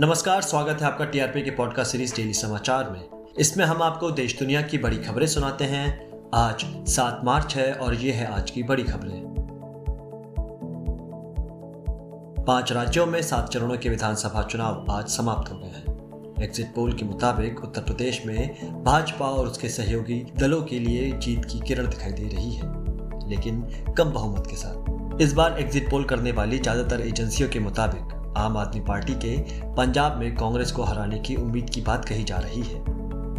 नमस्कार, स्वागत है आपका टीआरपी के पॉडकास्ट सीरीज डेली समाचार में। इसमें हम आपको देश दुनिया की बड़ी खबरें सुनाते हैं। आज 7 मार्च है और ये है आज की बड़ी खबरें। 5 राज्यों में 7 चरणों के विधानसभा चुनाव आज समाप्त हो गए हैं। एग्जिट पोल के मुताबिक उत्तर प्रदेश में भाजपा और उसके सहयोगी दलों के लिए जीत की किरण दिखाई दे रही है, लेकिन कम बहुमत के साथ। इस बार एग्जिट पोल करने वाली ज्यादातर एजेंसियों के मुताबिक आम आदमी पार्टी के पंजाब में कांग्रेस को हराने की उम्मीद की बात कही जा रही है,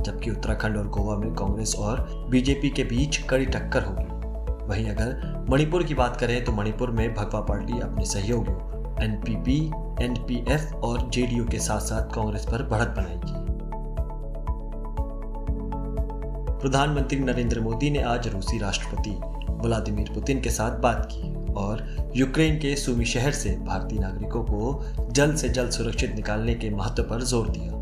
जबकि उत्तराखंड और गोवा में कांग्रेस और बीजेपी के बीच कड़ी टक्कर होगी। वहीं अगर मणिपुर की बात करें तो मणिपुर में भगवा पार्टी अपने सहयोगियों एनपीपी, एनपीएफ और जेडीयू के साथ साथ कांग्रेस पर बढ़त बनाएगी। प्रधानमंत्री नरेंद्र मोदी ने आज रूसी राष्ट्रपति व्लादिमीर पुतिन के साथ बात की और यूक्रेन के सुमी शहर से भारतीय नागरिकों को जल्द से जल्द सुरक्षित निकालने के महत्व पर जोर दिया।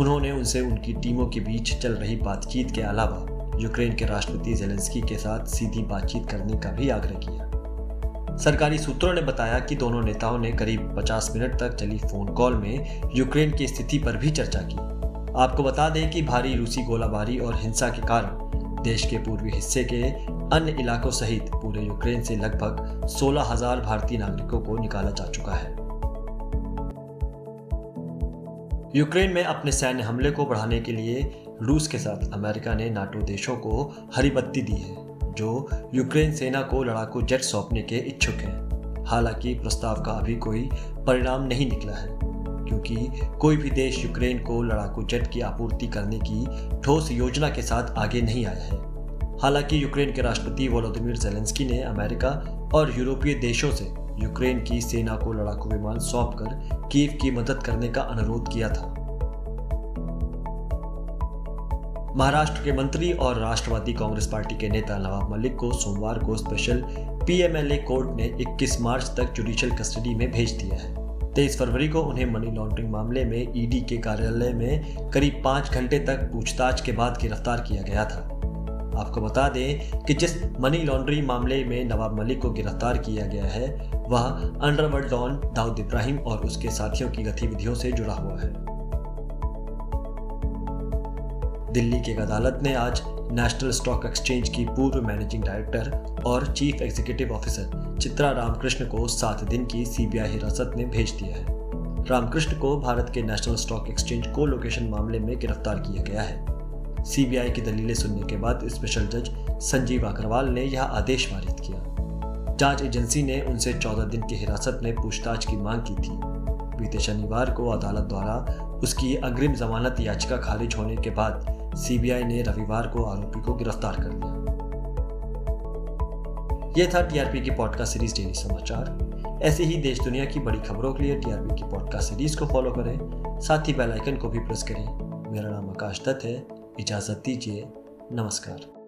उन्होंने उनसे उनकी टीमों के बीच चल रही बातचीत के अलावा यूक्रेन के राष्ट्रपति जेलेंस्की के साथ सीधी बातचीत करने का भी आग्रह किया। सरकारी सूत्रों ने बताया कि दोनों नेताओं ने करीब 50 मिनट तक चली फोन कॉल में यूक्रेन की स्थिति पर भी चर्चा की। आपको बता दें कि भारी रूसी गोलाबारी और हिंसा के कारण देश के पूर्वी हिस्से के अन्य इलाकों सहित पूरे यूक्रेन से लगभग 16,000 भारतीय नागरिकों को निकाला जा चुका है। यूक्रेन में अपने सैन्य हमले को बढ़ाने के लिए रूस के साथ अमेरिका ने नाटो देशों को हरी बत्ती दी है, जो यूक्रेन सेना को लड़ाकू जेट सौंपने के इच्छुक हैं। हालांकि प्रस्ताव का अभी कोई परिणाम नहीं निकला है, क्योंकि कोई भी देश यूक्रेन को लड़ाकू जेट की आपूर्ति करने की ठोस योजना के साथ आगे नहीं आया है। हालांकि यूक्रेन के राष्ट्रपति वलोडिमिर जेलेंस्की ने अमेरिका और यूरोपीय देशों से यूक्रेन की सेना को लड़ाकू विमान सौंपकर कीव की मदद करने का अनुरोध किया था। महाराष्ट्र के मंत्री और राष्ट्रवादी कांग्रेस पार्टी के नेता नवाब मलिक को सोमवार को स्पेशल पीएमएलए कोर्ट ने 21 मार्च तक जुडिशियल कस्टडी में भेज दिया है। 23 फरवरी को उन्हें मनी लॉन्ड्रिंग मामले में ईडी के कार्यालय में करीब 5 घंटे तक पूछताछ के बाद गिरफ्तार किया गया था। आपको बता दें कि जिस मनी लॉन्ड्रिंग मामले में नवाब मलिक को गिरफ्तार किया गया है, वह अंडरवर्ल्ड डॉन दाऊद इब्राहिम और उसके साथियों की गतिविधियों से जुड़ा हुआ है। दिल्ली की एक अदालत ने आज नेशनल स्टॉक एक्सचेंज की पूर्व मैनेजिंग डायरेक्टर और chief executive officer Chitra Ramakrishna को 7 दिन की सीबीआई हिरासत में भेज दिया है। रामकृष्ण को भारत के नेशनल स्टॉक एक्सचेंज कोलोकेशन मामले में गिरफ्तार किया गया है। सीबीआई की दलीलें सुनने के बाद स्पेशल जज संजीव अग्रवाल ने यह आदेश पारित किया। जांच एजेंसी ने उनसे 14 दिन की हिरासत में पूछताछ की मांग की थी। बीते शनिवार को अदालत द्वारा उसकी अग्रिम जमानत याचिका खारिज होने के बाद सीबीआई ने रविवार को आरोपी को गिरफ्तार कर लिया। यह था टीआरपी की पॉडकास्ट सीरीज डेली समाचार। ऐसी ही देश दुनिया की बड़ी खबरों के लिए टीआरपी की पॉडकास्ट सीरीज को फॉलो करें, साथ ही बेल आइकन को भी प्रेस करें। मेरा नाम आकाश दत्त है, इजाजत दीजिए, नमस्कार।